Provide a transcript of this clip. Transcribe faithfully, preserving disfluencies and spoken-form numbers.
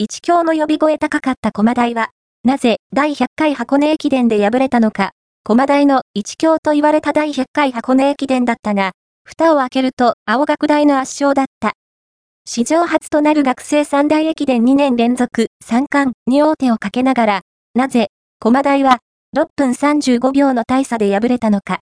一強の呼び声高かった駒大は、なぜだいひゃっかい箱根駅伝で敗れたのか。駒大の一強と言われただいひゃっかい箱根駅伝だったが、蓋を開けると青学大の圧勝だった。史上初となる学生三大駅伝にねん連続三冠に王手をかけながら、なぜ駒大はろっぷんさんじゅうごびょうの大差で敗れたのか。